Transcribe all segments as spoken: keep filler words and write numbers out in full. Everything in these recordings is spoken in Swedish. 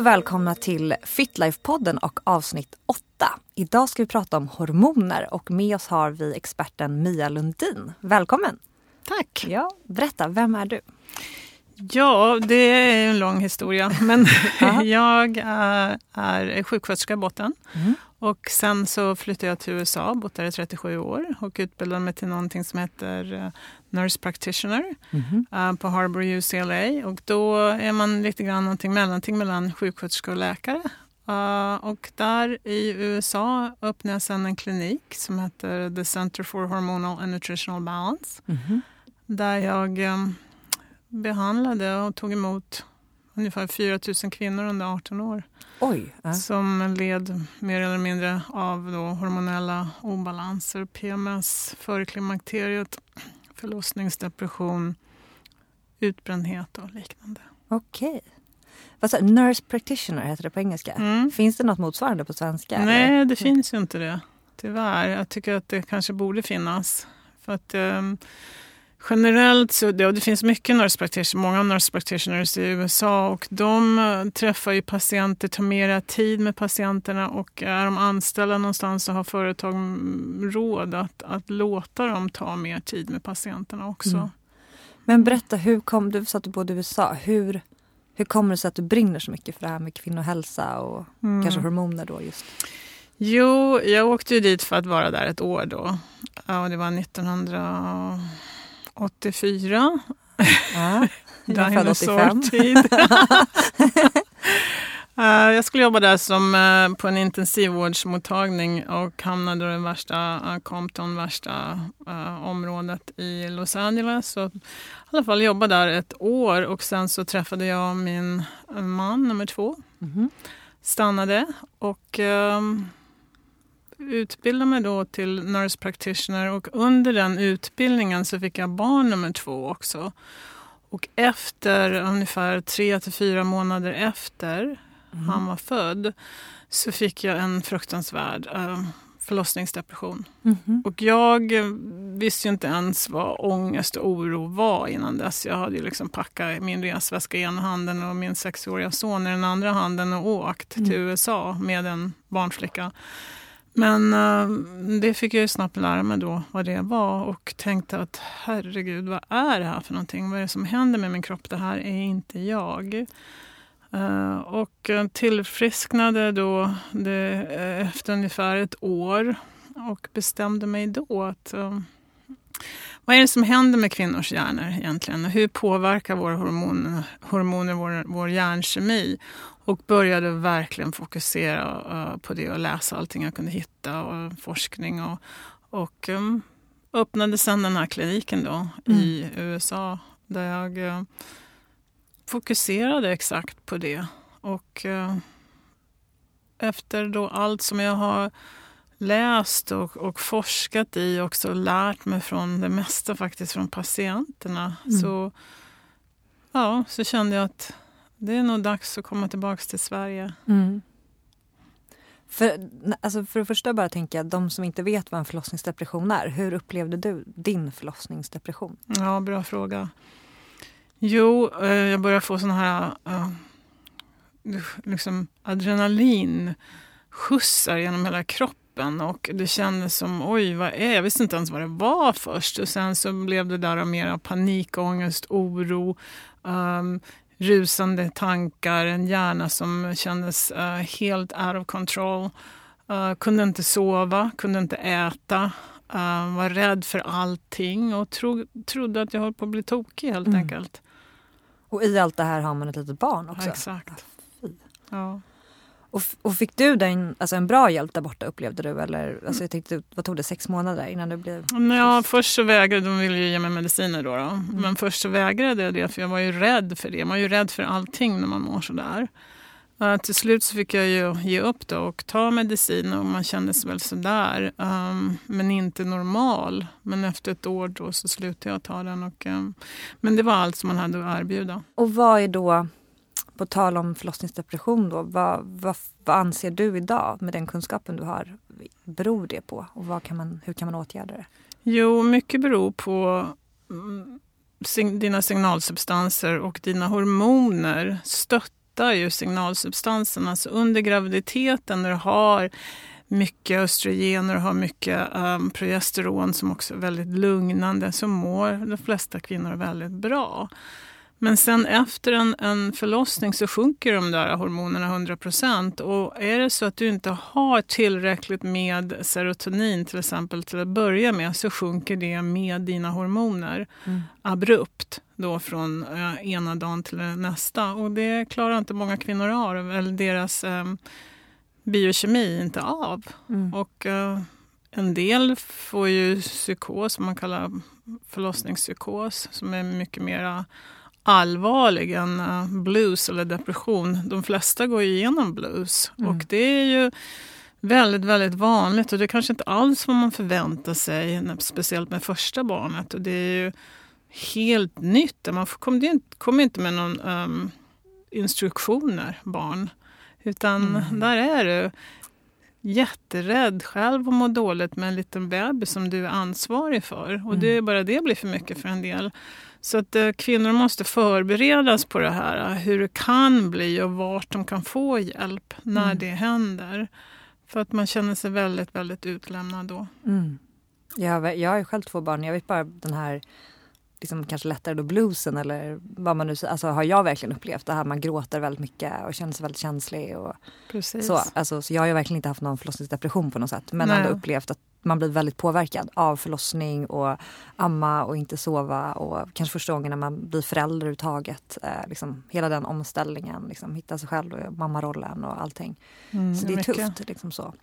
och välkomna till Fitlife-podden och avsnitt åtta. Idag ska vi prata om hormoner och med oss har vi experten Mia Lundin. Välkommen! Tack! Ja, berätta, vem är du? Ja, det är en lång historia, men jag är, är sjuksköterska i botten. Mm. Och sen så flyttade jag till U S A, bott där i trettiosju år och utbildade mig till någonting som heter nurse practitioner mm. på Harbor U C L A. Och då är man lite grann någonting mellanting mellan sjuksköterska och läkare. Och där i U S A öppnade jag sen en klinik som heter The Center for Hormonal and Nutritional Balance. Mm. Där jag behandlade och tog emot ungefär fyra tusen kvinnor under arton år. Oj, äh. Som led mer eller mindre av då hormonella obalanser, P M S, förklimakteriet, förlossningsdepression, utbrändhet och liknande. Okej. Alltså, nurse practitioner heter det på engelska. Mm. Finns det något motsvarande på svenska? Nej, eller? Det finns ju inte det. Tyvärr. Jag tycker att det kanske borde finnas. För att... Um, generellt så ja, det finns mycket nurse practitioners, många nurse practitioners i U S A och de träffar ju patienter, tar mera tid med patienterna och är de anställda någonstans så har företag råd att, att låta dem ta mer tid med patienterna också. Mm. Men berätta, hur kom du, så att du bodde i U S A, hur, hur kommer det sig att du brinner så mycket för det här med kvinnohälsa och mm. kanske hormoner då just? Jo, jag åkte ju dit för att vara där ett år då. Ja, det var nittonhundraåttiofyra. Ja, jag född åttiofem. uh, jag skulle jobba där som, uh, på en intensivvårdsmottagning och hamnade i det värsta uh, Compton, värsta uh, området i Los Angeles. Så i alla fall jobbade där ett år och sen så träffade jag min man nummer två. Mm-hmm. Stannade och... Uh, utbildade mig då till nurse practitioner och under den utbildningen så fick jag barn nummer två också. Och efter ungefär tre till fyra månader efter mm. han var född så fick jag en fruktansvärd äh, förlossningsdepression. Mm. Och jag visste ju inte ens vad ångest och oro var innan dess. Jag hade ju liksom packat min resväska i ena handen och min sexåriga son i den andra handen och åkt mm. till U S A med en barnflicka. Men uh, det fick jag ju snabbt lära mig då vad det var och tänkte att herregud, vad är det här för någonting? Vad är det som händer med min kropp? Det här är inte jag. Uh, och tillfrisknade då det, uh, efter ungefär ett år och bestämde mig då att uh, vad är det som händer med kvinnors hjärnor egentligen? Hur påverkar våra hormoner, hormoner vår, vår hjärnkemi? Och började verkligen fokusera uh, på det och läsa allting jag kunde hitta och forskning. Och, och um, öppnade sedan den här kliniken då mm. i U S A där jag uh, fokuserade exakt på det. Och uh, efter då allt som jag har läst och, och forskat i och också lärt mig från det mesta faktiskt från patienterna mm. så, ja, så kände jag att det är nog dags att komma tillbaka till Sverige. Mm. För, alltså för det första bara tänka, de som inte vet vad en förlossningsdepression är, hur upplevde du din förlossningsdepression? Ja, bra fråga. Jo, jag började få sån här liksom adrenalinskjutsar genom hela kroppen. Och det kändes som, oj vad är, jag visste inte ens vad det var först. Och sen så blev det där mer panikångest, oro, um, rusande tankar, en hjärna som kändes uh, helt out of control. Uh, kunde inte sova, kunde inte äta, uh, var rädd för allting och tro, trodde att jag höll på att bli tokig helt mm. enkelt. Och i allt det här har man ett litet barn också. Ja, exakt. Ah, ja. Och, och fick du den, alltså en bra hjälp där borta upplevde du? Eller, alltså jag tänkte, vad tog det sex månader innan du blev... Ja, först så vägrade, de ville ju ge mig mediciner då. då. Mm. Men först så vägrade jag det för jag var ju rädd för det. Man är ju rädd för allting när man mår sådär. Uh, till slut så fick jag ju ge upp då och ta medicin och man kändes väl sådär. Um, men inte normal. Men efter ett år då så slutade jag ta den. Och, um, men det var allt som man hade att erbjuda. Och vad är då... På tal om förlossningsdepression då, vad, vad, vad anser du idag med den kunskapen du har, beror det på? Och vad kan man, hur kan man åtgärda det? Jo, mycket beror på dina signalsubstanser och dina hormoner stöttar ofta ju signalsubstanserna. Så under graviditeten när du har mycket östrogen och har mycket um, progesteron som också är väldigt lugnande, så mår de flesta kvinnor väldigt bra. Men sen efter en, en förlossning så sjunker de där hormonerna hundra procent. Och är det så att du inte har tillräckligt med serotonin till exempel till att börja med, så sjunker det med dina hormoner mm. abrupt då från eh, ena dagen till nästa. Och det klarar inte många kvinnor av, eller deras eh, biokemi inte av. Mm. Och eh, en del får ju psykos, man kallar förlossningspsykos, som är mycket mera allvarlig än blues eller depression. De flesta går igenom blues mm. och det är ju väldigt, väldigt vanligt, och det är kanske inte alls vad man förväntar sig, speciellt med första barnet, och det är ju helt nytt. Man kommer inte med någon um, instruktioner barn, utan mm. där är du jätterädd själv och mår dåligt med en liten bebis som du är ansvarig för, och det är bara det blir för mycket för en del. Så att eh, kvinnor måste förberedas på det här, hur det kan bli och vart de kan få hjälp när mm. det händer. För att man känner sig väldigt, väldigt utlämnad då. Mm. Jag, jag har själv två barn, jag vet bara den här liksom, kanske lättare då bluesen eller vad man nu säger, alltså har jag verkligen upplevt det här, man gråter väldigt mycket och känner sig väldigt känslig. Och precis. Så, alltså, så jag har ju verkligen inte haft någon förlossningsdepression på något sätt, men ändå upplevt att man blir väldigt påverkad av förlossning och amma och inte sova. Och kanske första gången när man blir förälder överhuvudtaget. Eh, liksom, hela den omställningen. Liksom, hitta sig själv och mammarollen och allting. Mm, så det är mycket tufft. Liksom så.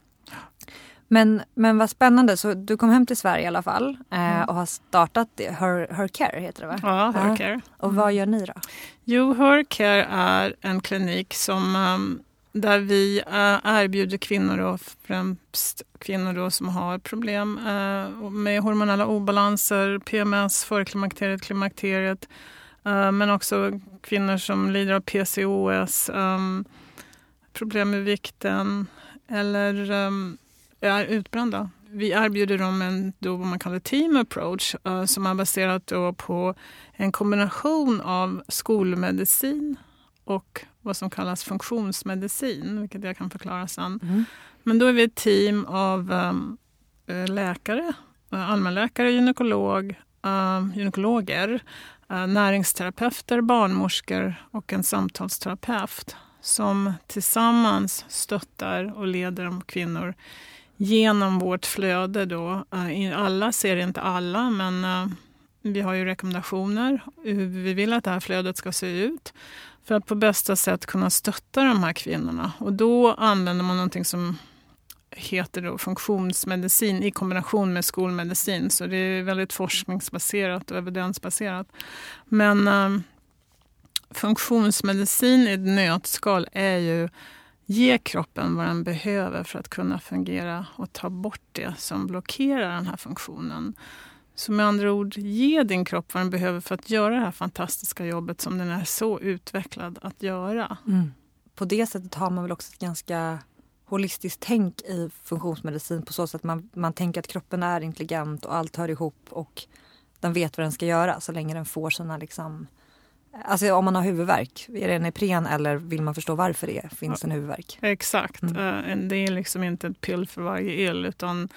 Men, men vad spännande. Så du kom hem till Sverige i alla fall. Eh, mm. Och har startat Her, HerCare heter det va? Ja, HerCare. Eh, och vad gör ni då? Jo, HerCare är en klinik som... Um, där vi erbjuder kvinnor, och främst kvinnor då som har problem med hormonella obalanser, P M S, förklimakteriet, klimakteriet, men också kvinnor som lider av P C O S, problem med vikten eller är utbrända. Vi erbjuder dem en, då vad man kallar team approach, som är baserat då på en kombination av skolmedicin och vad som kallas funktionsmedicin, vilket jag kan förklara sen. Mm. Men då är vi ett team av um, läkare, allmänläkare, gynekolog, um, gynekologer, uh, näringsterapeuter, barnmorskor och en samtalsterapeut som tillsammans stöttar och leder de kvinnor genom vårt flöde då. Uh, alla ser inte alla, men uh, vi har ju rekommendationer hur vi vill att det här flödet ska se ut, för att på bästa sätt kunna stötta de här kvinnorna. Och då använder man någonting som heter då funktionsmedicin i kombination med skolmedicin. Så det är väldigt forskningsbaserat och evidensbaserat. Men um, funktionsmedicin i ett nötskal är ju ge kroppen vad den behöver för att kunna fungera och ta bort det som blockerar den här funktionen. Så med andra ord, ge din kropp vad den behöver för att göra det här fantastiska jobbet som den är så utvecklad att göra. Mm. På det sättet har man väl också ett ganska holistiskt tänk i funktionsmedicin, på så sätt att man, man tänker att kroppen är intelligent och allt hör ihop och den vet vad den ska göra så länge den får sina... Liksom, alltså om man har huvudvärk, är det en Ipren eller vill man förstå varför det finns en huvudvärk? Exakt, mm. Det är liksom inte ett pill för varje el, utan...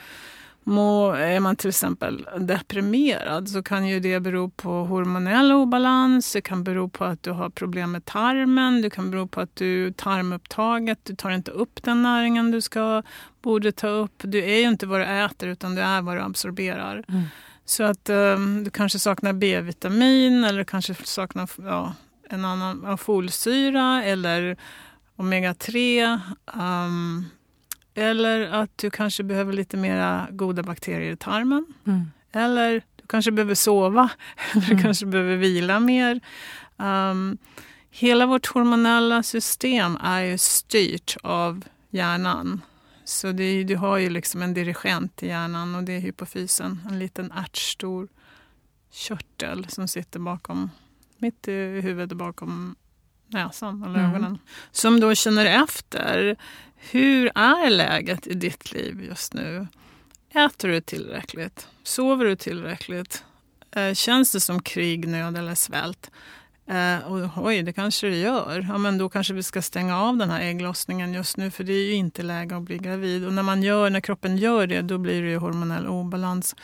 Må, är man till exempel deprimerad så kan ju det bero på hormonell obalans, det kan bero på att du har problem med tarmen, det kan bero på att du tarmupptaget, du tar inte upp den näringen du ska, borde ta upp. Du är ju inte vad du äter utan du är vad du absorberar. Mm. Så att um, du kanske saknar B-vitamin eller kanske saknar ja, en annan folsyra eller omega tre, um, eller att du kanske behöver lite mera goda bakterier i tarmen. Mm. Eller du kanske behöver sova. Eller du mm. kanske behöver vila mer. Um, hela vårt hormonella system är ju styrt av hjärnan. Så det är, du har ju liksom en dirigent i hjärnan. Och det är hypofysen. En liten ärtstor körtel som sitter bakom, mitt i huvudet och bakom näsan eller ögonen. Mm. Som då känner efter... Hur är läget i ditt liv just nu? Äter du tillräckligt? Sover du tillräckligt? Känns det som krig, nöd eller svält? Eh, och oj, det kanske det gör. Ja, men då kanske vi ska stänga av den här ägglossningen just nu, för det är ju inte läge att bli gravid. Och när man gör, när kroppen gör det, då blir det ju hormonell obalans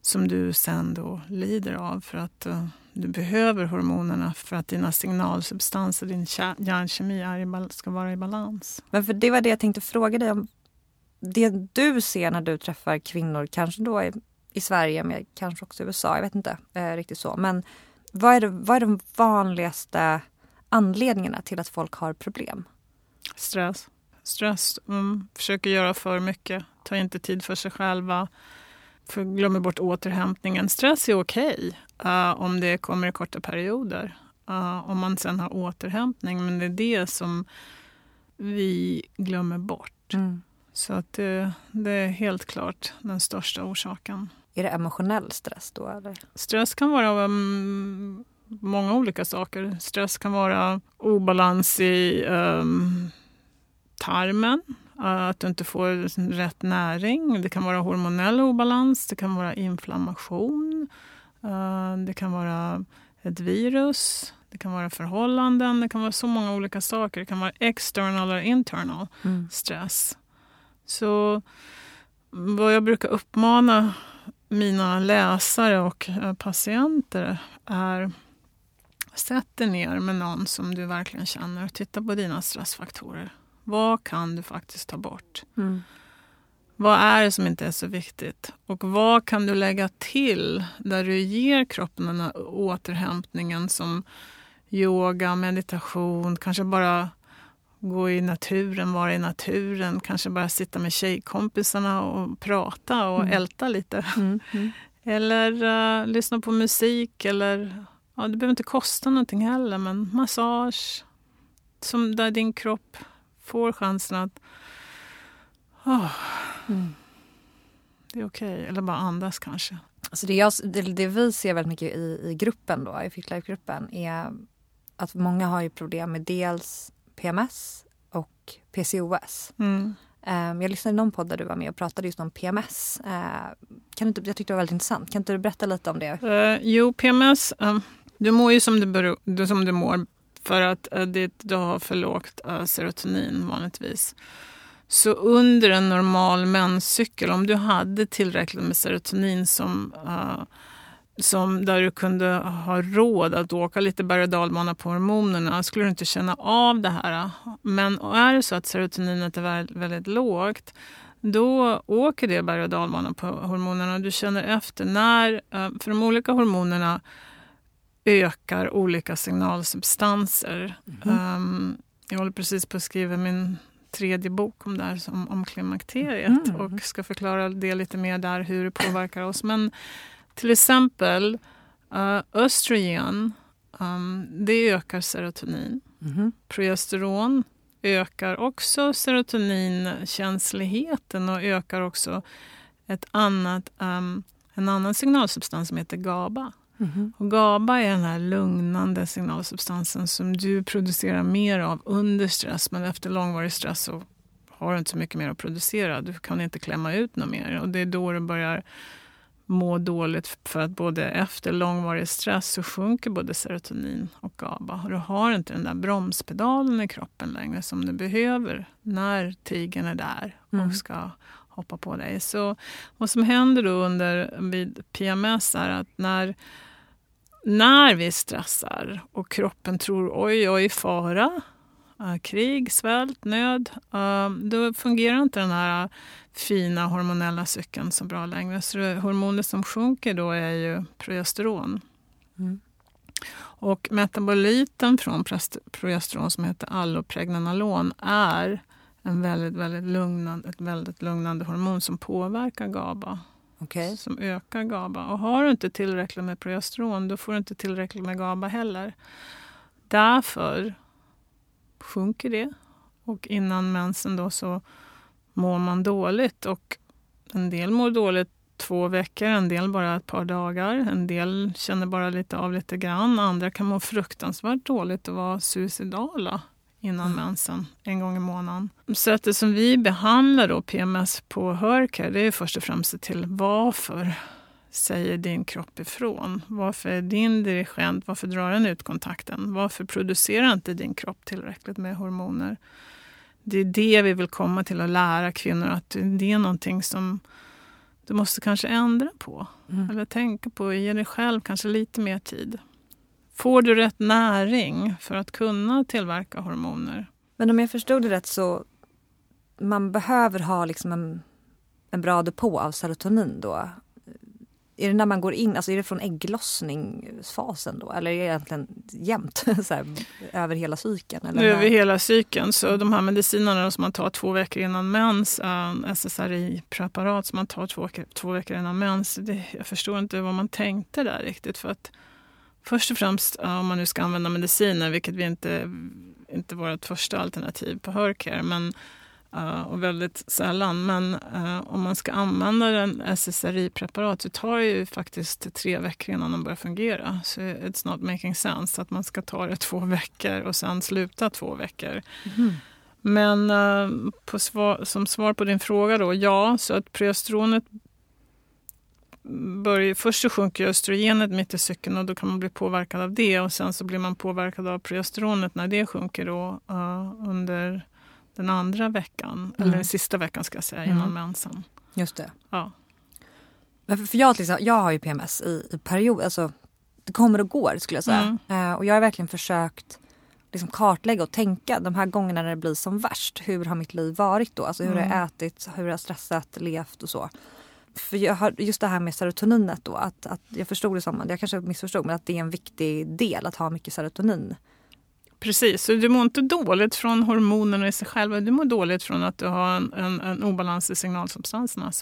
som du sen då lider av, för att eh, du behöver hormonerna för att dina signalsubstanser, din hjärnkemi är i, ska vara i balans. Men för det var det jag tänkte fråga dig om. Det du ser när du träffar kvinnor, kanske då i, i Sverige, men kanske också i U S A, jag vet inte eh, riktigt så, men Vad är, det, vad är de vanligaste anledningarna till att folk har problem? Stress. Stress. Mm. Försöker göra för mycket. Tar inte tid för sig själva. För glömmer bort återhämtningen. Stress är okej okay, uh, om det kommer i korta perioder. Uh, om man sen har återhämtning. Men det är det som vi glömmer bort. Mm. Så att det, det är helt klart den största orsaken. Är det emotionell stress då? Eller? Stress kan vara um, många olika saker. Stress kan vara obalans i um, tarmen. Uh, att du inte får rätt näring. Det kan vara hormonell obalans. Det kan vara inflammation. Uh, det kan vara ett virus. Det kan vara förhållanden. Det kan vara så många olika saker. Det kan vara external eller internal mm. stress. Så vad jag brukar uppmana mina läsare och patienter är: sätt dig ner med någon som du verkligen känner och titta på dina stressfaktorer. Vad kan du faktiskt ta bort? Mm. Vad är det som inte är så viktigt? Och vad kan du lägga till där du ger kroppen den här återhämtningen, som yoga, meditation, kanske bara gå i naturen, vara i naturen. Kanske bara sitta med tjejkompisarna och prata och mm. älta lite. Mm. Mm. Eller uh, lyssna på musik. Eller, ja, det behöver inte kosta någonting heller, men massage. Som där din kropp får chansen att... Oh, mm. Det är okej. Okay. Eller bara andas kanske. Alltså det, jag, det, det vi ser väldigt mycket i, i gruppen då, i Fitlife-gruppen, är att många har ju problem med dels P M S och P C O S. Mm. Jag lyssnade i någon podd där du var med och pratade just om P M S. Kan du, jag tyckte det var väldigt intressant. Kan inte du berätta lite om det? Uh, jo, P M S. Uh, du mår ju som du, du, som du mår för att uh, det, du har för lågt uh, serotonin vanligtvis. Så under en normal menscykel, om du hade tillräckligt med serotonin som... Uh, som där du kunde ha råd att åka lite berg- och dalbana på hormonerna, skulle du inte känna av det här. Men är det så att serotoninet är väldigt lågt, då åker det berg- och dalbana på hormonerna. Du känner efter när, för de olika hormonerna ökar olika signalsubstanser. Mm. Jag håller precis på att skriva min tredje bok om det här, om, om klimakteriet, mm. och ska förklara det lite mer där, hur det påverkar oss. Men till exempel uh, östrogen, um, det ökar serotonin. Mm-hmm. Progesteron ökar också serotoninkänsligheten och ökar också ett annat, um, en annan signalsubstans som heter GABA. Mm-hmm. Och GABA är den här lugnande signalsubstansen som du producerar mer av under stress, men efter långvarig stress så har du inte så mycket mer att producera. Du kan inte klämma ut något mer, och det är då du börjar må dåligt, för att både efter långvarig stress så sjunker både serotonin och GABA. Och du har inte den där bromspedalen i kroppen längre som du behöver när tigern är där och mm. ska hoppa på dig. Så vad som händer då under vid P M S är att när, när vi stressar och kroppen tror oj, oj, fara, krig, svält, nöd, då fungerar inte den här fina hormonella cykeln så bra längre. Så hormoner som sjunker då är ju progesteron. Mm. Och metaboliten från progesteron som heter allopregnanolon är en väldigt, väldigt lugnande, ett väldigt lugnande hormon som påverkar GABA. Okay. Som ökar GABA. Och har du inte tillräckligt med progesteron, då får du inte tillräckligt med GABA heller. Därför sjunker det, och innan mensen då så mår man dåligt, och en del mår dåligt två veckor, en del bara ett par dagar, en del känner bara lite av lite grann, andra kan må fruktansvärt dåligt och vara suicidala innan mm. mensen en gång i månaden. Sättet som vi behandlar då P M S på HerCare, det är först och främst till varför säger din kropp ifrån? Varför är din dirigent, varför drar den ut kontakten? Varför producerar inte din kropp tillräckligt med hormoner? Det är det vi vill komma till att lära kvinnor, att det är någonting som du måste kanske ändra på. Mm. Eller tänka på, ge dig själv kanske lite mer tid. Får du rätt näring för att kunna tillverka hormoner? Men om jag förstod det rätt så man behöver ha liksom en, en bra depå av serotonin då. Är det när man går in, alltså är det från ägglossningsfasen då? Eller är det egentligen jämnt så här, över hela cykeln? Eller över när... hela cykeln. Så de här medicinerna som man tar två veckor innan mens, S S R I-preparat som man tar två, två veckor innan mens, det, jag förstår inte vad man tänkte där riktigt. För att först och främst, om man nu ska använda mediciner, vilket vi inte, inte var ett första alternativ på HerCare, men och väldigt sällan, men uh, om man ska använda en S S R I-preparat så tar det ju faktiskt tre veckor innan de börjar fungera. Så it's not making sense att man ska ta det två veckor och sen sluta två veckor. Mm. Men uh, på svar, som svar på din fråga då, ja, så att progesteronet börjar, först så sjunker östrogenet mitt i cykeln och då kan man bli påverkad av det, och sen så blir man påverkad av progesteronet när det sjunker då uh, under den andra veckan, mm. eller den sista veckan ska jag säga, innan mm. mensen. Just det. Ja. För, för jag, liksom, jag har ju P M S i, i period, alltså det kommer och går skulle jag säga. Mm. Eh, och jag har verkligen försökt liksom, kartlägga och tänka de här gångerna när det blir som värst. Hur har mitt liv varit då? Alltså hur mm. har jag ätit, hur har jag stressat, levt och så. För jag har, just det här med serotoninet då, att, att jag förstod det som, jag kanske missförstod, men att det är en viktig del att ha mycket serotonin. Precis, så du mår inte dåligt från hormonerna i sig själva. Du mår dåligt från att du har en, en, en obalans i signalsubstanserna,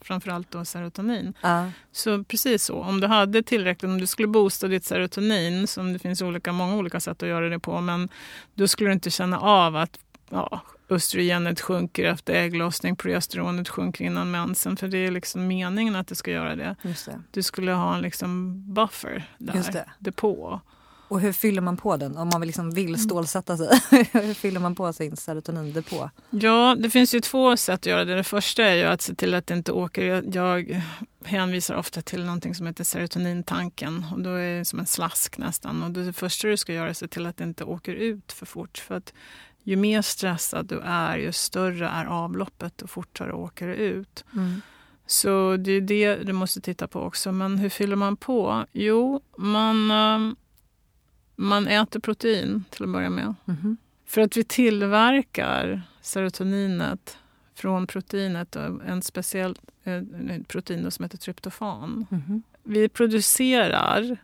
framförallt då serotonin. Uh. Så precis så, om du hade tillräckligt, om du skulle boosta ditt serotonin, som det finns olika, många olika sätt att göra det på, men då skulle du inte känna av att ja, östrogenet sjunker efter ägglossning, progesteronet sjunker innan mensen, för det är liksom meningen att du ska göra det. Just det. Du skulle ha en liksom buffer där, just det. Depå. Och hur fyller man på den om man liksom vill stålsätta sig? Hur fyller man på sin serotonindepå? Ja, det finns ju två sätt att göra det. Det första är ju att se till att det inte åker. Jag, jag hänvisar ofta till någonting som heter serotonintanken. Och då är det som en slask nästan. Och det första du ska göra är att se till att det inte åker ut för fort. För att ju mer stressad du är, ju större är avloppet och fortare åker det ut. Mm. Så det är det du måste titta på också. Men hur fyller man på? Jo, man... Man äter protein till att börja med. Mm-hmm. För att vi tillverkar serotoninet från proteinet, en speciell protein som heter tryptofan. Mm-hmm. Vi producerar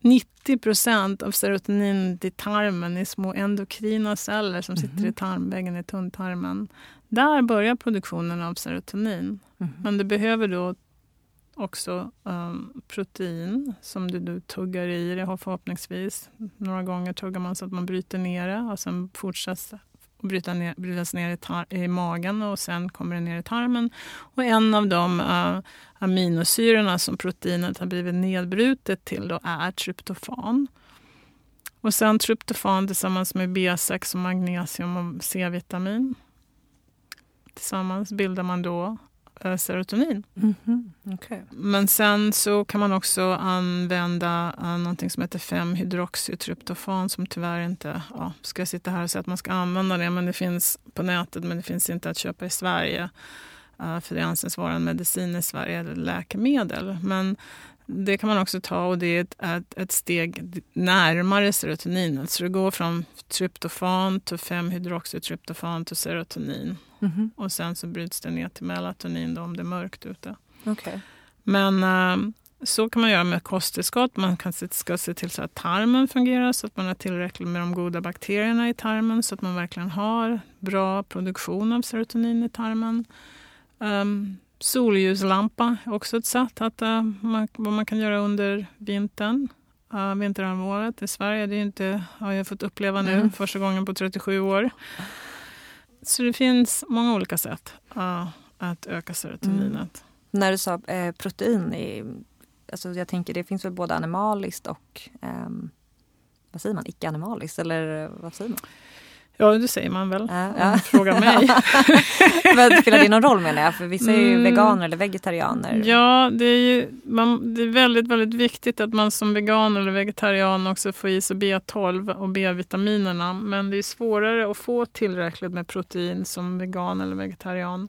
nittio procent av serotonin i tarmen i små endokrina celler som mm-hmm. sitter i tarmväggen i tunntarmen. Där börjar produktionen av serotonin. Mm-hmm. Men det behöver då också um, protein som du, du tuggar i det, har förhoppningsvis. Några gånger tuggar man så att man bryter ner det och sen fortsätter bryta ner, brytas ner i, tar- i magen och sen kommer det ner i tarmen. Och en av de uh, aminosyrorna som proteinet har blivit nedbrutet till då är tryptofan. Och sen tryptofan tillsammans med B sex och magnesium och C-vitamin. Tillsammans bildar man då serotonin. Mm-hmm. Okay. Men sen så kan man också använda uh, någonting som heter fem-hydroxytryptofan som tyvärr inte, ja, ska jag sitta här och säga att man ska använda det, men det finns på nätet, men det finns inte att köpa i Sverige uh, för det anses vara en medicin i Sverige eller läkemedel. Men det kan man också ta, och det är ett, ett, ett steg närmare serotoninet. Så det går från tryptofan till fem-hydroxytryptofan till serotonin. Mm-hmm. Och sen så bryts det ner till melatonin då, om det är mörkt ute. Okay. Men äh, så kan man göra med kosttillskott. Man kan se, ska se till så att tarmen fungerar, så att man har tillräckligt med de goda bakterierna i tarmen, så att man verkligen har bra produktion av serotonin i tarmen. Um, Solljuslampa är också ett sätt att, uh, man, vad man kan göra under vintern, uh, vinterhalvåret i Sverige. Det är inte, har jag fått uppleva nu mm. första gången på trettiosju år. Så det finns många olika sätt uh, att öka serotoninet. Mm. När du sa eh, protein, i, alltså jag tänker det finns väl både animaliskt och, eh, vad säger man, icke-animaliskt, eller vad säger man? Ja, det säger man väl. Ja, ja. Fråga mig. Vad spelar det någon roll menar jag? För vissa är ju mm. veganer eller vegetarianer. Ja, det är ju man, det är väldigt, väldigt viktigt att man som vegan eller vegetarian också får i sig B tolv och B-vitaminerna. Men det är svårare att få tillräckligt med protein som vegan eller vegetarian.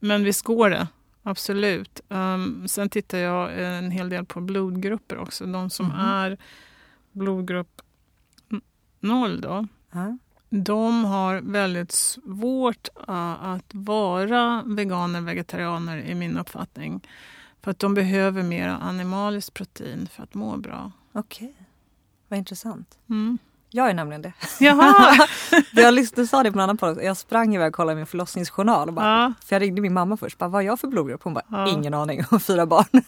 Men visst går det. Absolut. Um, sen tittar jag en hel del på blodgrupper också. De som mm. är blodgrupp noll då. Mm. De har väldigt svårt uh, att vara veganer, vegetarianer i min uppfattning. För att de behöver mer animaliskt protein för att må bra. Okej. Okay. Vad intressant. Mm. Jag är nämligen det. Jaha! jag lyssnade, sa det på en annan podd. Jag sprang iväg och kollade min förlossningsjournal. Och bara, ja. För jag ringde min mamma först. Bara, vad är jag för blodgrupp? Hon bara, ja. Ingen aning. Och fyra barn.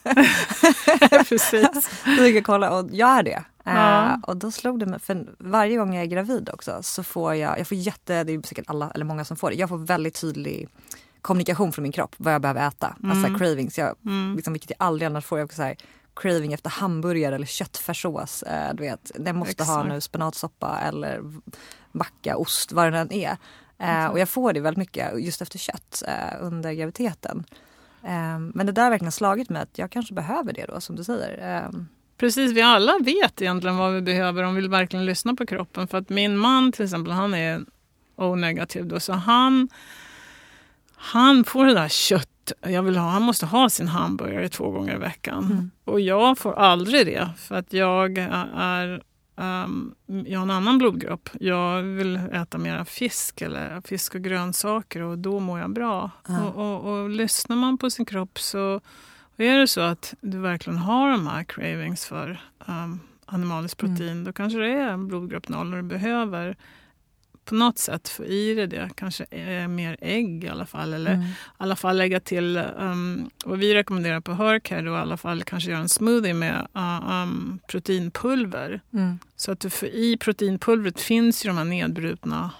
Precis. Så gick jag kolla och jag är det. Ja. Uh, och då slog det mig, för varje gång jag är gravid också så får jag, jag får jätte, det är säkert alla eller många som får det. Jag får väldigt tydlig kommunikation från min kropp. Vad jag behöver äta. Mm. Alltså cravings. Jag, mm. liksom, vilket jag aldrig annars får. Jag också så här, craving efter hamburgare eller köttfärssås. Du vet, den måste Exakt. Ha nu spenatsoppa eller macka, ost, vad det än är. Mm. Och jag får det väldigt mycket just efter kött under graviditeten. Men det där har verkligen slagit mig att jag kanske behöver det då, som du säger. Precis, vi alla vet egentligen vad vi behöver. De vill verkligen lyssna på kroppen. För att min man till exempel, han är O-negativ då, så han... Han får det där kött, jag vill ha, han måste ha sin hamburgare två gånger i veckan. Mm. Och jag får aldrig det för att jag är, um, jag har en annan blodgrupp. Jag vill äta mera fisk eller fisk och grönsaker och då mår jag bra. Mm. Och, och, och lyssnar man på sin kropp så är det så att du verkligen har de här cravings för um, animaliskt protein. Mm. Då kanske det är en blodgrupp noll och du behöver... på något sätt få i det, det kanske är mer ägg i alla fall eller mm. i alla fall lägga till um, vad vi rekommenderar på HerCare då i alla fall kanske göra en smoothie med uh, um, proteinpulver mm. så att du får i proteinpulvret finns ju de här nedbrutna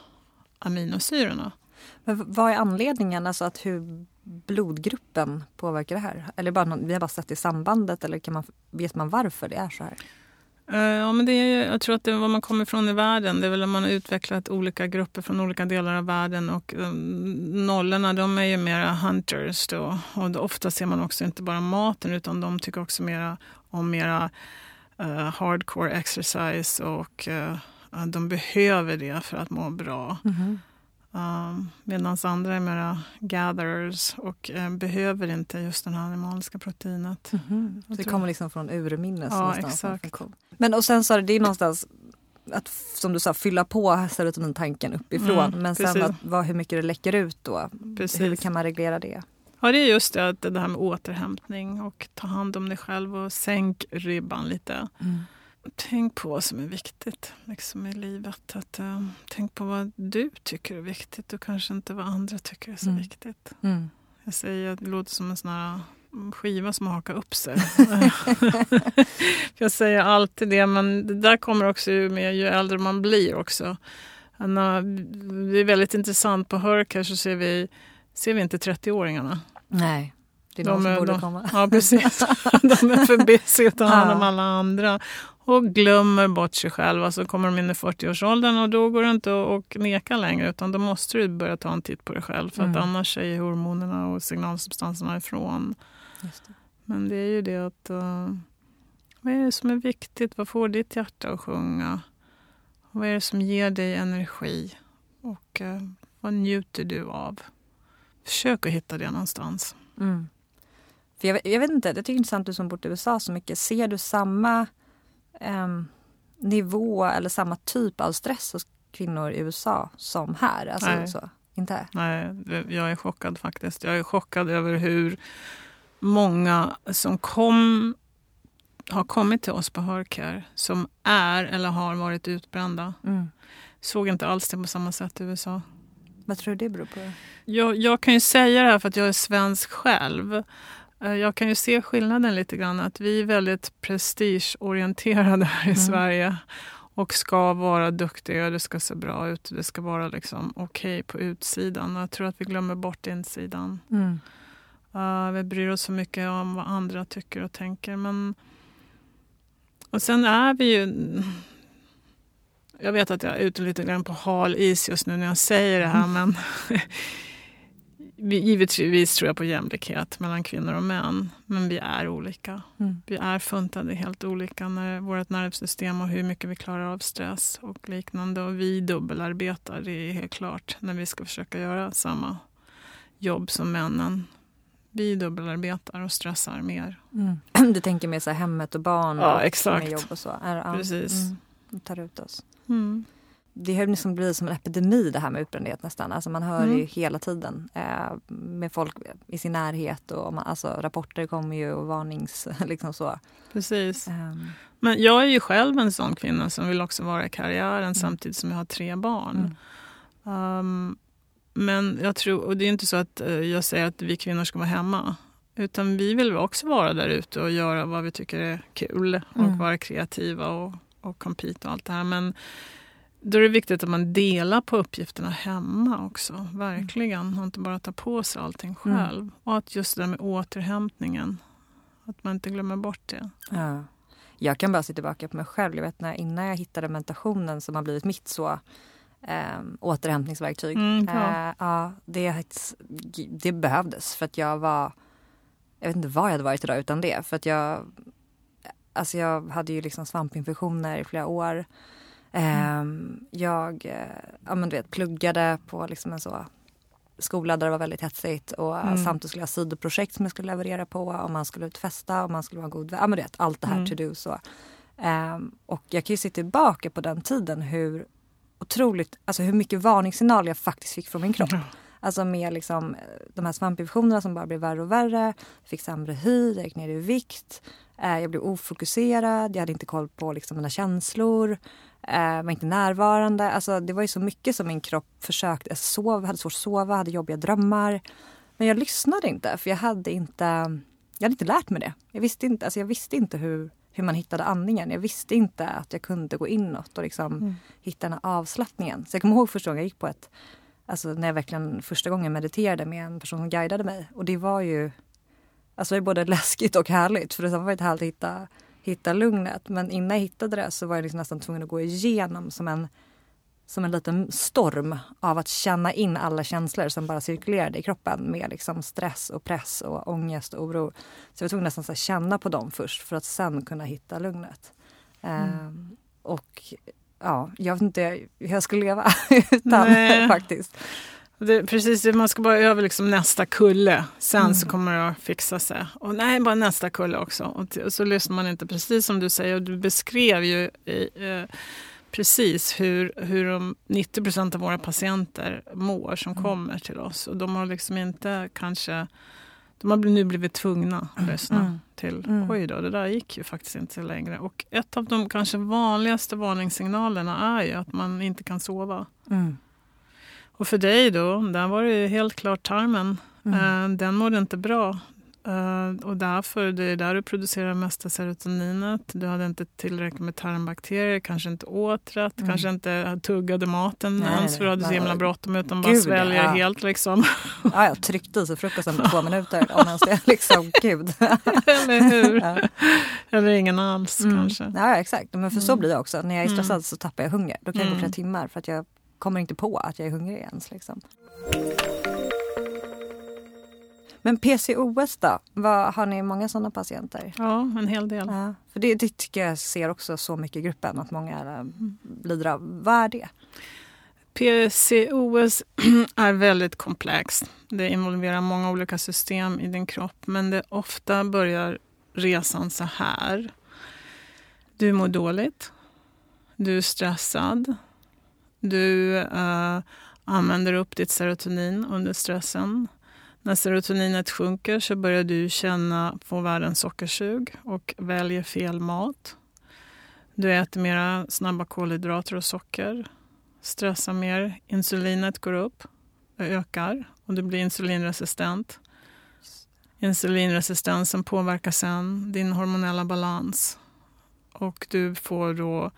aminosyrorna. Men vad är anledningen alltså att hur blodgruppen påverkar det här? Eller bara någon, vi har bara sett i sambandet eller kan man, vet man varför det är så här? Ja, men det är, jag tror att det är vad man kommer från i världen. Det är väl att man har utvecklat olika grupper från olika delar av världen. Och nollorna, de är ju mera hunters då. Och då ofta ser man också inte bara maten utan de tycker också mera om mera uh, hardcore exercise. Och uh, de behöver det för att må bra. Mm-hmm. Uh, Medan andra är mera gatherers och uh, behöver inte just det här animaliska proteinet. Mm-hmm. Så det kommer liksom från urminnes. Ja, exakt. Men och sen så är det ju någonstans att, som du sa, fylla på serotonintanken uppifrån. Mm, men precis. Sen att, vad, hur mycket det läcker ut då. Precis. Hur kan man reglera det? Ja, det är just det, det här med återhämtning och ta hand om dig själv och sänk ribban lite. Mm. Tänk på vad som är viktigt liksom, i livet. Att, uh, tänk på vad du tycker är viktigt och kanske inte vad andra tycker är så mm. viktigt. Mm. Jag säger att det låter som en sån här skiva som hakar upp sig. Jag säger alltid det, men det där kommer också med ju äldre man blir också. Anna, det är väldigt intressant på HerCare så ser vi, ser vi inte trettio-åringarna. Nej. Det är de, de som borde de, komma. Ja, precis. De är för busy att ta hand om alla andra. Och glömmer bort sig själva. Så alltså kommer de in i fyrtio-årsåldern och då går det inte att neka längre. Utan då måste du börja ta en titt på dig själv. För mm. att annars är hormonerna och signalsubstanserna ifrån. Just det. Men det är ju det att... Uh, vad är det som är viktigt? Vad får ditt hjärta att sjunga? Vad är det som ger dig energi? Och uh, vad njuter du av? Försök att hitta det någonstans. Mm. För jag, jag vet inte, jag tycker intressant att du som bor i U S A så mycket. Ser du samma um, nivå eller samma typ av stress hos kvinnor i U S A som här? Alltså, nej. Så, inte? Nej, jag är chockad faktiskt. Jag är chockad över hur många som kom, har kommit till oss på HerCare som är eller har varit utbrända. Mm. Såg inte alls det på samma sätt i U S A. Vad tror du det beror på? Jag, jag kan ju säga det här för att jag är svensk själv. Jag kan ju se skillnaden lite grann. Att vi är väldigt prestigeorienterade här i mm. Sverige. Och ska vara duktiga. Det ska se bra ut. Det ska vara liksom okej på utsidan. Jag tror att vi glömmer bort insidan. Mm. Uh, vi bryr oss så mycket om vad andra tycker och tänker. Men... Och sen är vi ju... Jag vet att jag är ute lite grann på hal is just nu när jag säger det här, men givetvis tror jag på jämlikhet mellan kvinnor och män. Men vi är olika. Mm. Vi är funtade helt olika när vårt nervsystem och hur mycket vi klarar av stress och liknande. Och vi dubbelarbetar, det är helt klart, när vi ska försöka göra samma jobb som männen. Vi dubbelarbetar och stressar mer. Mm. Du tänker mer så här hemmet och barn och ja, exakt. Med jobb och så. Är, Precis. Mm. De tar ut oss. Mm. Det har liksom blivit som en epidemi det här med utbrändhet nästan. Alltså man hör mm. ju hela tiden eh, med folk i sin närhet. Och man, alltså, rapporter kommer ju och varnings liksom så. Precis. Um. Men jag är ju själv en sån kvinna som vill också vara i karriären mm. samtidigt som jag har tre barn. Mm. Um, men jag tror, och det är inte så att jag säger att vi kvinnor ska vara hemma. Utan vi vill också vara där ute och göra vad vi tycker är kul. Och mm. vara kreativa och, och compete och allt det här. Men då är det viktigt att man delar på uppgifterna hemma också, verkligen. Och inte bara ta på sig allting själv. Mm. Och att just det där med återhämtningen, att man inte glömmer bort det. Ja. Jag kan bara se tillbaka på mig själv. Jag vet när innan jag hittade meditationen som har blivit mitt så eh, återhämtningsverktyg. Mm, ja. Eh, ja, det, det behövdes för att jag var, jag vet inte vad jag hade varit idag utan det. För att jag, alltså jag hade ju liksom svampinfektioner i flera år. Mm. Jag ja, men du vet, pluggade på liksom en så skola där det var väldigt hetsigt och mm. samtidigt skulle jag ha sidoprojekt som jag skulle leverera på och man skulle utfesta och man skulle vara god, ja, men du vet, allt det här mm. to do så. Um, och jag kan ju se tillbaka på den tiden hur otroligt, alltså hur mycket varningssignaler jag faktiskt fick från min kropp. Mm. Alltså med liksom de här svampinfektionerna som bara blev värre och värre. Jag fick sämre hy, jag gick ner i vikt. Eh, jag blev ofokuserad, jag hade inte koll på liksom mina känslor. Eh, var inte närvarande. Alltså det var ju så mycket som min kropp försökte. Jag sov, hade svårt att sova, hade jobbiga drömmar. Men jag lyssnade inte för jag hade inte, jag hade inte lärt mig det. Jag visste inte, alltså jag visste inte hur, hur man hittade andningen. Jag visste inte att jag kunde gå inåt och liksom mm. hitta den här avslappningen. Så jag kommer ihåg första gången jag gick på ett, alltså när jag verkligen första gången mediterade med en person som guidade mig. Och det var ju, alltså det var både läskigt och härligt. För det var inte härligt att hitta, hitta lugnet. Men innan jag hittade det så var jag liksom nästan tvungen att gå igenom som en, som en liten storm av att känna in alla känslor som bara cirkulerade i kroppen. Med liksom stress och press och ångest och oro. Så jag var tvungen nästan att känna på dem först för att sen kunna hitta lugnet. Mm. Ehm, och... Ja, jag vet inte hur jag ska leva utan Nej. faktiskt. Det, precis, man ska bara över liksom nästa kulle. Sen mm. så kommer det att fixa sig. Och nej, bara nästa kulle också. Och, t- och så lyssnar man inte, precis som du säger. Och du beskrev ju i, eh, precis hur, hur de nittio procent av våra patienter mår som mm. kommer till oss. Och de har liksom inte kanske... De har nu blivit tvungna att lyssna mm. till, oj då, det där gick ju faktiskt inte längre. Och ett av de kanske vanligaste varningssignalerna är ju att man inte kan sova. Mm. Och för dig då, där var det ju helt klart tarmen. Mm. Den mådde inte bra. Och därför, det är där du producerar mesta serotoninet. Du hade inte tillräckligt med tarmbakterier, kanske inte åt rätt, mm. kanske inte tuggade maten nej, ens för att du hade så himla bråttom utan gud, bara sväljer ja. helt liksom. Ja, jag tryckte i sig frukosten på två minuter om ens det liksom, gud. Eller hur? Ja. Eller ingen alls mm. kanske. Ja, exakt. Men för mm. så blir jag också. När jag är stressad mm. så tappar jag hunger. Då kan mm. jag gå flera timmar för att jag kommer inte på att jag är hungrig ens liksom. Men P C O S då? Vad, har ni många sådana patienter? Ja, en hel del. Ja, för det, det tycker jag ser också så mycket i gruppen att många lider av. Vad är det? P C O S är väldigt komplext. Det involverar många olika system i din kropp. Men det ofta börjar resan så här. Du mår dåligt. Du är stressad. Du äh, använder upp ditt serotonin under stressen. När serotoninet sjunker så börjar du känna, få världens sockersug och väljer fel mat. Du äter mera snabba kolhydrater och socker. Stressar mer. Insulinet går upp och ökar och du blir insulinresistent. Insulinresistensen påverkar sen din hormonella balans. Och du får då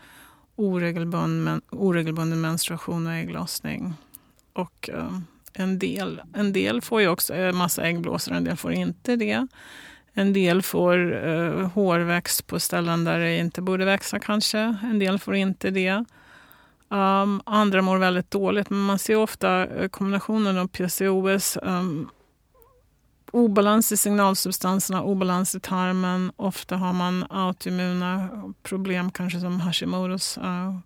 oregelbunden, oregelbunden menstruation och ägglossning. Och... En del, en del får ju också en massa äggblåsor, en del får inte det. En del får eh, hårväxt på ställen där det inte borde växa kanske. En del får inte det. Um, andra mår väldigt dåligt, men man ser ofta kombinationen av P C O S, um, obalans i signalsubstanserna, obalans i tarmen. Ofta har man autoimmuna problem, kanske som Hashimoto's, uh,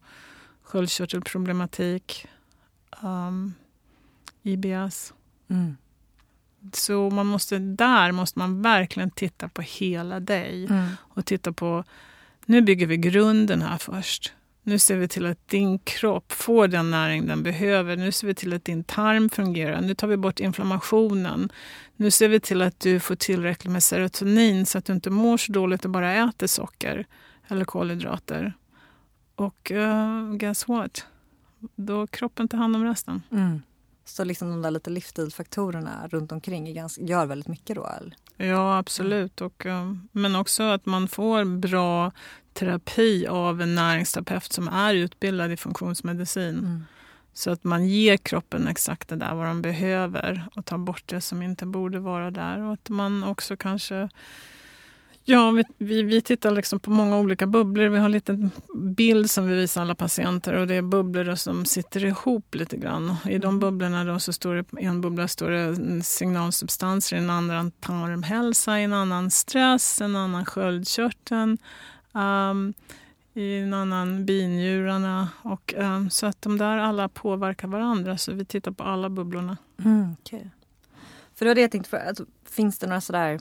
sköldkörtelproblematik, um, I B S. Mm. Så man måste, där måste man verkligen titta på hela dig. Mm. Och titta på, nu bygger vi grunden här först. Nu ser vi till att din kropp får den näring den behöver. Nu ser vi till att din tarm fungerar. Nu tar vi bort inflammationen. Nu ser vi till att du får tillräckligt med serotonin så att du inte mår så dåligt och bara äter socker eller kolhydrater. Och uh, guess what? Då kroppen tar hand om resten. Mm. Så liksom de där lite livsstilsfaktorerna runt omkring är ganska, gör väldigt mycket då? Eller? Ja, absolut. Och, men också att man får bra terapi av en näringsterapeut som är utbildad i funktionsmedicin. Mm. Så att man ger kroppen exakt det där vad de behöver och tar bort det som inte borde vara där. Och att man också kanske... Ja, vi, vi, vi tittar liksom på många olika bubblor. Vi har en liten bild som vi visar alla patienter och det är bubblor som sitter ihop lite grann. I de bubblorna då så står det, i en bubbla står det signalsubstanser, i en annan tarmhälsa, i en annan stress, en annan sköldkörteln, um, i en annan binjurarna. Och, um, så att de där alla påverkar varandra, så vi tittar på alla bubblorna. Mm, okay. För det var det jag tänkte, för, alltså, finns det några sådär...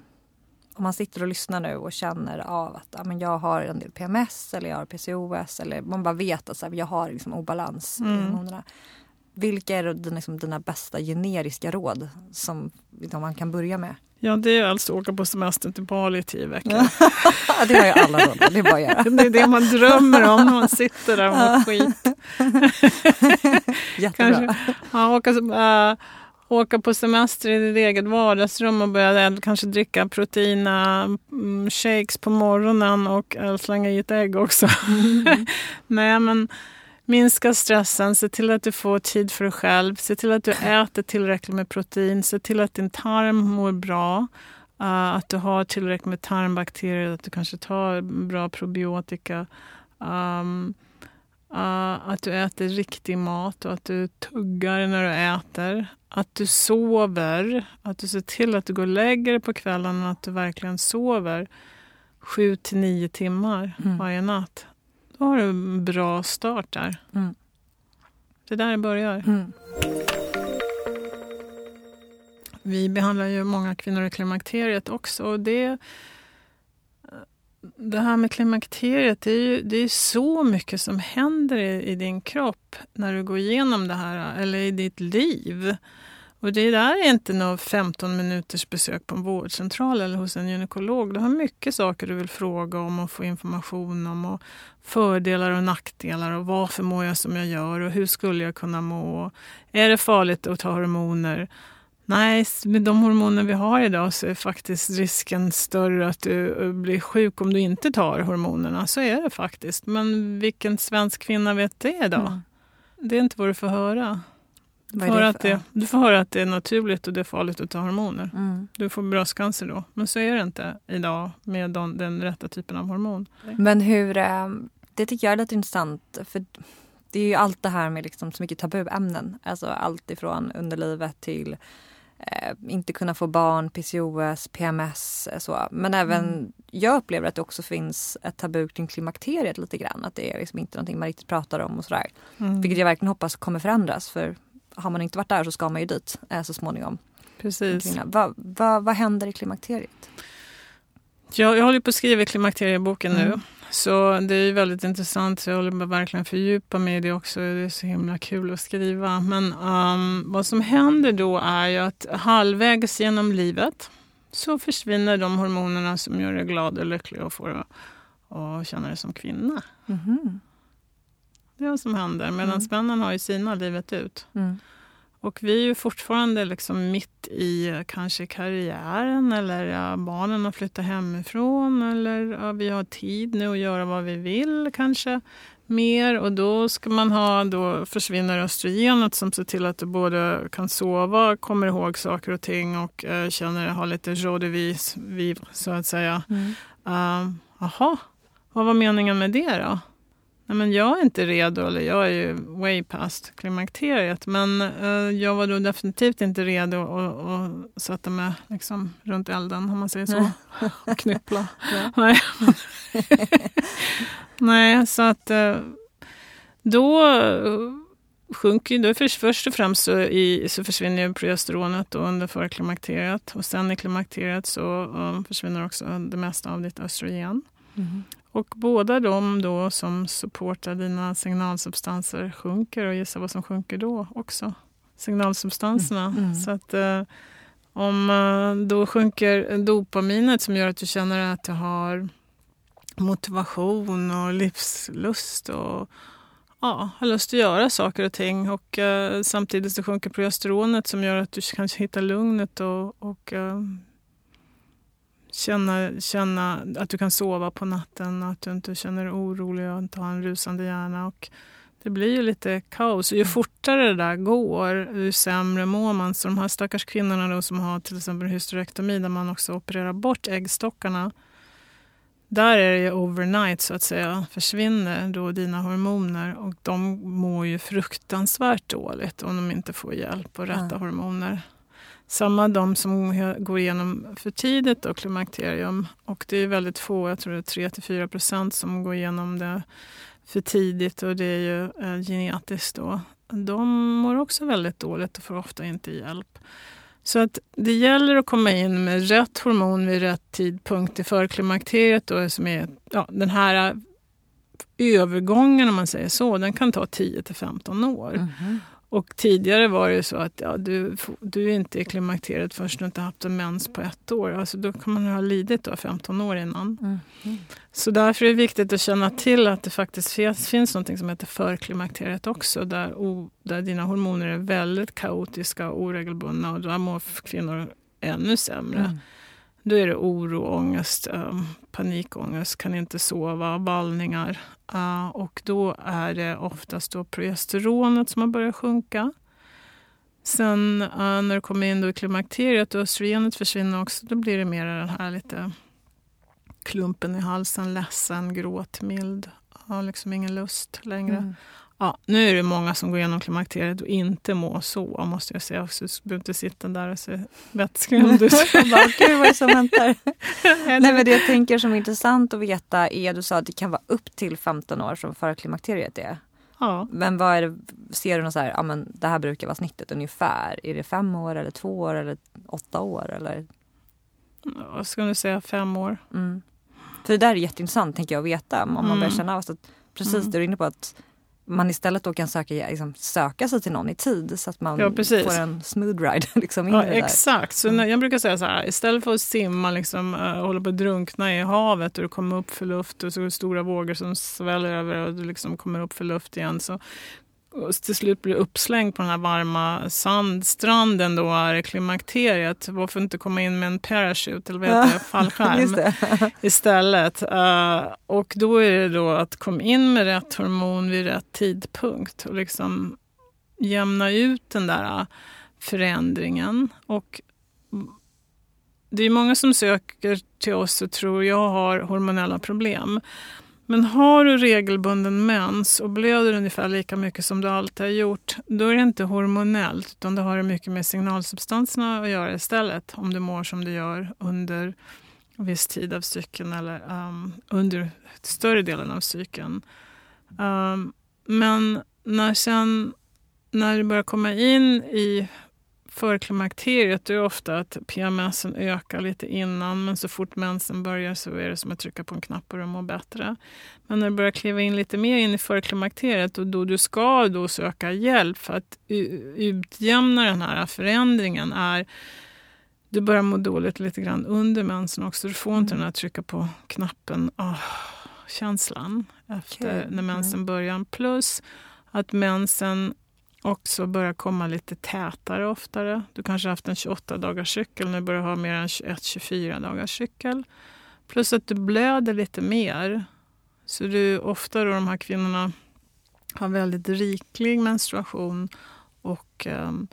Om man sitter och lyssnar nu och känner av att ja, men jag har en del P M S eller jag har P C O S. Eller man bara vet att så här, jag har liksom obalans. Mm. Vilka är dina, liksom, dina bästa generiska råd som liksom, man kan börja med? Ja, det är alltså att åka på semester till Bali i tio veckor. Det har ju alla råd. Det är bara att göra. Det är det man drömmer om när man sitter där och mår skit. Jättebra. Ja, åka... Äh, Åka på semester i ditt eget vardagsrum och börja kanske dricka proteina shakes på morgonen och slänga i ett ägg också. Mm. Nej, men minska stressen, se till att du får tid för dig själv, se till att du äter tillräckligt med protein, se till att din tarm mår bra, att du har tillräckligt med tarmbakterier, att du kanske tar bra probiotika. Um, Uh, att du äter riktig mat och att du tuggar när du äter. Att du sover. Att du ser till att du går och lägger dig på kvällen och att du verkligen sover sju till nio timmar mm. varje natt. Då har du en bra start där. Mm. Det där börjar. Mm. Vi behandlar ju många kvinnor i klimakteriet också och det... Det här med klimakteriet, det är ju det är så mycket som händer i, i din kropp när du går igenom det här, eller i ditt liv. Och det där är inte några femton minuters besök på en vårdcentral eller hos en gynekolog. Du har mycket saker du vill fråga om och få information om, och fördelar och nackdelar, och varför mår jag som jag gör och hur skulle jag kunna må? Är det farligt att ta hormoner? Nej, med de hormoner vi har idag så är faktiskt risken större att du blir sjuk om du inte tar hormonerna. Så är det faktiskt. Men vilken svensk kvinna vet det idag? Mm. Det är inte vad du får höra. Du får, det att det, du får höra att det är naturligt och det är farligt att ta hormoner. Mm. Du får bröstcancer då. Men så är det inte idag med den, den rätta typen av hormon. Men hur, det tycker jag är lite intressant, för... Det är ju allt det här med liksom så mycket tabuämnen. Alltså allt ifrån underlivet till eh, inte kunna få barn, P C O S, P M S. Så. Men även, mm. jag upplever att det också finns ett tabu kring klimakteriet lite grann. Att det är liksom inte någonting man riktigt pratar om och sådär. Mm. Vilket jag verkligen hoppas kommer förändras. För har man inte varit där så ska man ju dit eh, så småningom. Precis. Va, va, vad händer i klimakteriet? Jag, jag håller på att skriva klimakterieboken mm. nu. Så det är väldigt intressant. Jag håller verkligen fördjupa mig i det också. Det är så himla kul att skriva. Men um, vad som händer då är ju att halvvägs genom livet så försvinner de hormonerna som gör dig glad och lycklig och får och känna dig som kvinna. Mm-hmm. Det är vad som händer. Medan mm. männen har ju sina livet ut. Mm. Och vi är ju fortfarande liksom mitt i kanske karriären, eller ja, barnen har flyttat hemifrån, eller ja, vi har tid nu att göra vad vi vill kanske mer. Och då ska man ha, då försvinner östrogenet som ser till att du både kan sova, kommer ihåg saker och ting och eh, känner att ha lite joie de vivre, så att säga. Mm. Uh, aha, vad var meningen med det då? Nej, men jag är inte redo, eller jag är ju way past klimakteriet, men eh, jag var då definitivt inte redo att, att sätta mig liksom runt elden, om man säger så, och knyppla. Nej. Nej, så att eh, då sjunker ju, först, först och främst så, i, så försvinner ju progesteronet då under förra klimakteriet, och sen i klimakteriet så eh, försvinner också det mesta av ditt östrogen. Mm. Och båda de då som supportar dina signalsubstanser sjunker, och gissa vad som sjunker då också? Signalsubstanserna. Mm. Mm. Så att eh, om då sjunker dopaminet som gör att du känner att du har motivation och livslust och ja, har lust att göra saker och ting, och eh, samtidigt så sjunker progesteronet som gör att du kanske hittar lugnet och, och eh, Känna, känna att du kan sova på natten, att du inte känner dig orolig och inte har en rusande hjärna. Och det blir ju lite kaos. Ju fortare det där går, ju sämre mår man. Så de här stackars kvinnorna då, som har till exempel hysterektomi där man också opererar bort äggstockarna. Där är det ju overnight så att säga, försvinner då dina hormoner. Och de mår ju fruktansvärt dåligt om de inte får hjälp och rätta mm. hormoner. Samma de som går igenom för tidigt och klimakterium, och det är väldigt få, jag tror det är tre till fyra procent som går igenom det för tidigt, och det är ju genetiskt då. De mår också väldigt dåligt och får ofta inte hjälp. Så att det gäller att komma in med rätt hormon vid rätt tidpunkt i förklimakteriet då, som är ja, den här övergången om man säger så, den kan ta tio till femton år. Mm-hmm. Och tidigare var det ju så att ja, du, du är inte i klimakteriet förrän du inte haft en mens på ett år. Alltså då kan man ha lidit då femton år innan. Mm. Mm. Så därför är det viktigt att känna till att det faktiskt finns, finns något som heter förklimakteriet också. Där, o, där dina hormoner är väldigt kaotiska och oregelbundna, och där mår kvinnor ännu sämre. Mm. Då är det oro, ångest, um, panikångest, kan inte sova, vallningar. Uh, och då är det oftast då progesteronet som har börjat sjunka. Sen uh, när du kommer in då i klimakteriet och östrogenet försvinner också, då blir det mer den här lite klumpen i halsen, ledsen, gråt, mild. Har liksom ingen lust längre. Mm. Ja, nu är det många som går igenom klimakteriet och inte mår så, måste jag säga. Så du behöver inte sitta där och se vettskrämd ut. Gud, vad som väntar. Nej, men det jag tänker som är intressant att veta är att du sa att det kan vara upp till femton år som förklimakteriet är. Ja. Men vad är det, ser du något så här, ja men det här brukar vara snittet ungefär. Är det fem år eller två år eller åtta år eller? Ja, skulle du säga fem år. Mm. För det där är jätteintressant, tänker jag, att veta. Om man mm. börjar känna att precis mm. det du är inne på, att man istället då kan söka, liksom, söka sig till någon i tid så att man ja, får en smooth ride. Liksom, in ja, i det där. Exakt. Så när, jag brukar säga så här, istället för att simma liksom, och hålla på att drunkna i havet och du kommer upp för luft och så är det stora vågor som sväller över och du liksom kommer upp för luft igen, så och till slut blir uppslängd på den här varma sandstranden då är klimakteriet. Varför inte komma in med en parachute eller vad heter det, fallskärm istället. Uh, och då är det då att komma in med rätt hormon vid rätt tidpunkt och liksom jämna ut den där förändringen. Och det är många som söker till oss och tror jag har hormonella problem. Men har du regelbunden mens och blöder ungefär lika mycket som du alltid har gjort, då är det inte hormonellt, utan det har mycket med signalsubstanserna att göra istället. Om du mår som du gör under en viss tid av cykeln eller um, under större delen av cykeln. Um, men när, sen, när du börjar komma in i förklimakteriet, då är det ofta att P M S:en ökar lite innan, men så fort mensen börjar så är det som att trycka på en knapp och du mår bättre. Men när du börjar kliva in lite mer in i förklimakteriet och då du ska då söka hjälp för att utjämna den här förändringen, är du börjar må dåligt lite grann under mensen också. Du får inte den här trycka på knappen oh, känslan efter okay. när mensen börjar, plus att mensen också börjar komma lite tätare oftare. Du kanske har haft en tjugoåtta dagars cykel. Nu börjar du ha mer än tjugoett till tjugofyra dagars cykel. Plus att du blöder lite mer. Så du, ofta då de här kvinnorna har väldigt riklig menstruation. Och um,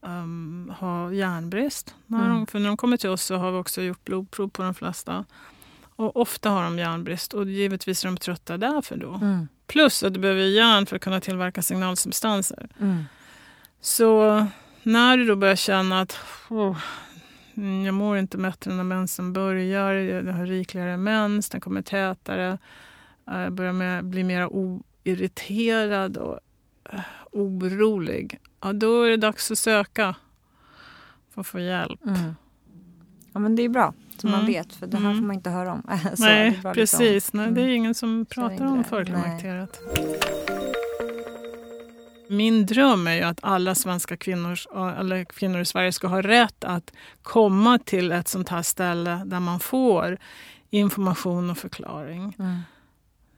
um, har järnbrist. När de, mm. för när de kommer till oss så har vi också gjort blodprov på de flesta. Och ofta har de järnbrist. Och givetvis är de trötta därför då. Mm. Plus att du behöver järn för att kunna tillverka signalsubstanser. Mm. Så när du då börjar känna att oh, jag mår inte bättre när mensen börjar, jag har rikligare mens, den kommer tätare, jag börjar med, bli mer irriterad och orolig. Ja, då är det dags att söka för att få hjälp. Mm. Ja, men det är bra. Som mm. man vet, för det här får man inte höra om. Så nej, det precis. Liksom. Nej, det är ingen som pratar mm. om förklimakteriet. Min dröm är ju att alla svenska kvinnor, alla kvinnor i Sverige ska ha rätt att komma till ett sånt här ställe där man får information och förklaring. Mm.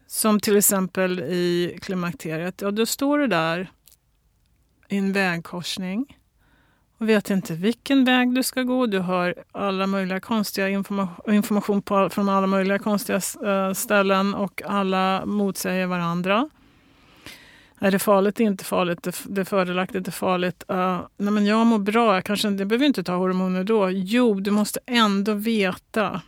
Som till exempel i klimakteriet. Ja, då står du där i en vägkorsning. Du vet inte vilken väg du ska gå. Du har alla möjliga konstiga informa- information på, från alla möjliga konstiga ställen och alla motsäger varandra. Är det farligt? Det är inte farligt. Det är fördelaktigt. Det är farligt. Uh, nej men jag mår bra. Jag kanske jag behöver inte ta hormoner då. Jo, du måste ändå veta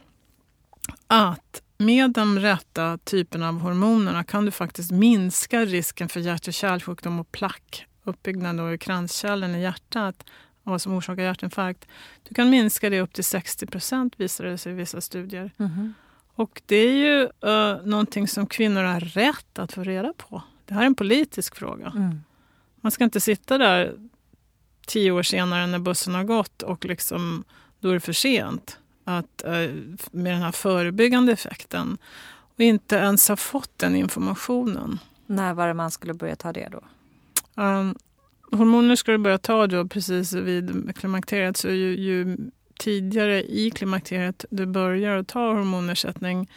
att med de rätta typerna av hormonerna kan du faktiskt minska risken för hjärt- och kärlsjukdom och plack. Uppbyggnad då i kranskärlen i hjärtat. Och som orsakar hjärtinfarkt. Du kan minska det upp till sextio procent visar det sig i vissa studier. Mm-hmm. Och det är ju uh, någonting som kvinnor har rätt att få reda på. Det här är en politisk fråga. Mm. Man ska inte sitta där tio år senare när bussen har gått och liksom, då är det för sent. Att, uh, med den här förebyggande effekten. Och inte ens ha fått den informationen. När var det man skulle börja ta det då? Um, Hormoner ska du börja ta då precis vid klimakteriet, så ju, ju tidigare i klimakteriet du börjar att ta hormonersättning,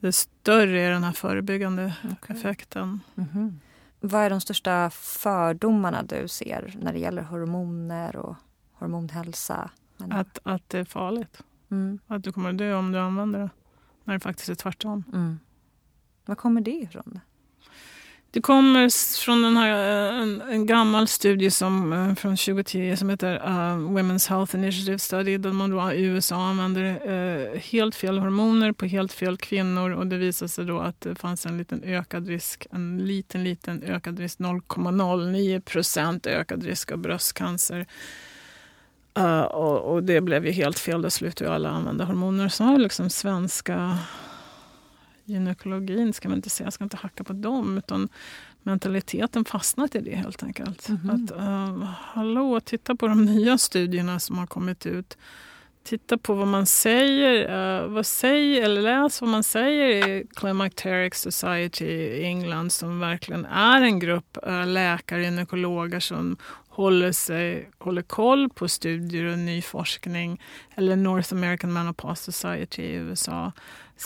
det större är den här förebyggande okay. effekten. Mm-hmm. Vad är de största fördomarna du ser när det gäller hormoner och hormonhälsa? Att, att det är farligt. Mm. Att du kommer att dö om du använder det, när det faktiskt är tvärtom. Mm. Vad kommer det ifrån då? Det kommer från den här, en, en gammal studie som, från tjugo tio som heter uh, Women's Health Initiative Study, där man då i U S A använder uh, helt fel hormoner på helt fel kvinnor, och det visade sig då att det fanns en liten ökad risk, en liten liten ökad risk, noll komma noll nio procent ökad risk av bröstcancer. Uh, och, och det blev ju helt fel, då slutade ju alla använda hormoner. Så har liksom svenska... gynekologin ska man inte säga, jag ska inte hacka på dem, utan mentaliteten fastnat i det helt enkelt. Mm-hmm. Att, uh, hallå, titta på de nya studierna som har kommit ut. Titta på vad man säger, uh, vad säger eller läs vad man säger i Climacteric Society i England, som verkligen är en grupp uh, läkare och gynekologer som håller, sig, håller koll på studier och ny forskning. Eller North American Menopause Society i U S A.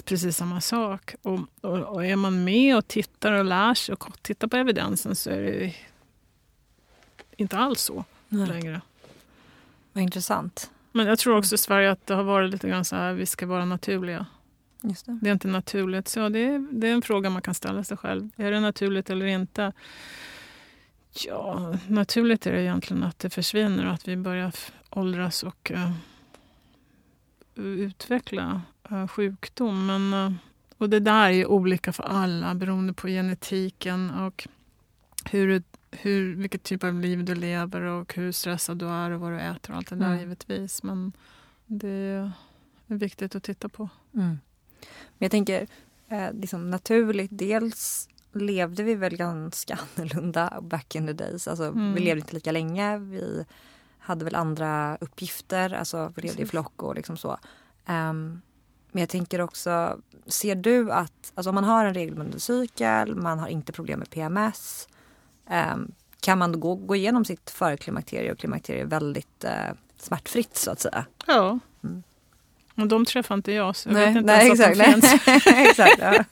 Precis samma sak. Och, och, och är man med och tittar och lär sig och tittar på evidensen, så är det inte alls så Nej. längre. Vad intressant. Men jag tror också i Sverige att det har varit lite grann så här, vi ska vara naturliga. Just det. Det är inte naturligt. Så det är, det är en fråga man kan ställa sig själv. Är det naturligt eller inte? Ja, naturligt är det egentligen att det försvinner och att vi börjar åldras och uh, utveckla uh, sjukdom. Men, uh, och det där är olika för alla beroende på genetiken och hur, hur, vilket typ av liv du lever och hur stressad du är och vad du äter och allt det där mm. givetvis. Men det är viktigt att titta på. Mm. Men jag tänker eh, liksom naturligt, dels levde vi väl ganska annorlunda back in the days. Alltså, mm. vi levde inte lika länge. Vi hade väl andra uppgifter. Alltså, vi levde i flock och liksom så. Um, men jag tänker också, ser du att alltså, om man har en regelbunden cykel, man har inte problem med P M S, um, kan man gå, gå igenom sitt förklimakterie och klimakterie väldigt uh, smärtfritt, så att säga? Ja. Mm. Och de träffar inte jag, så jag nej, vet inte nej, ens exakt, att de nej. finns. Exakt, ja.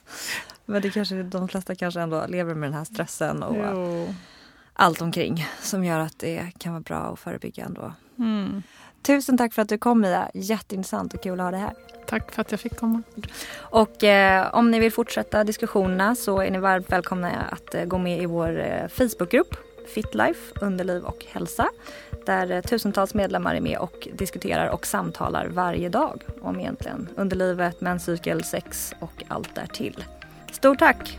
Men det kanske, de flesta kanske ändå lever med den här stressen och jo. allt omkring som gör att det kan vara bra att förebygga ändå. Mm. Tusen tack för att du kom, Mia. Jätteintressant och kul att ha det här. Tack för att jag fick komma. Och eh, om ni vill fortsätta diskussionerna så är ni varmt välkomna att eh, gå med i vår eh, Facebookgrupp Fitlife, underliv och hälsa, där eh, tusentals medlemmar är med och diskuterar och samtalar varje dag om egentligen underlivet, menscykel, sex och allt där till. Stort tack!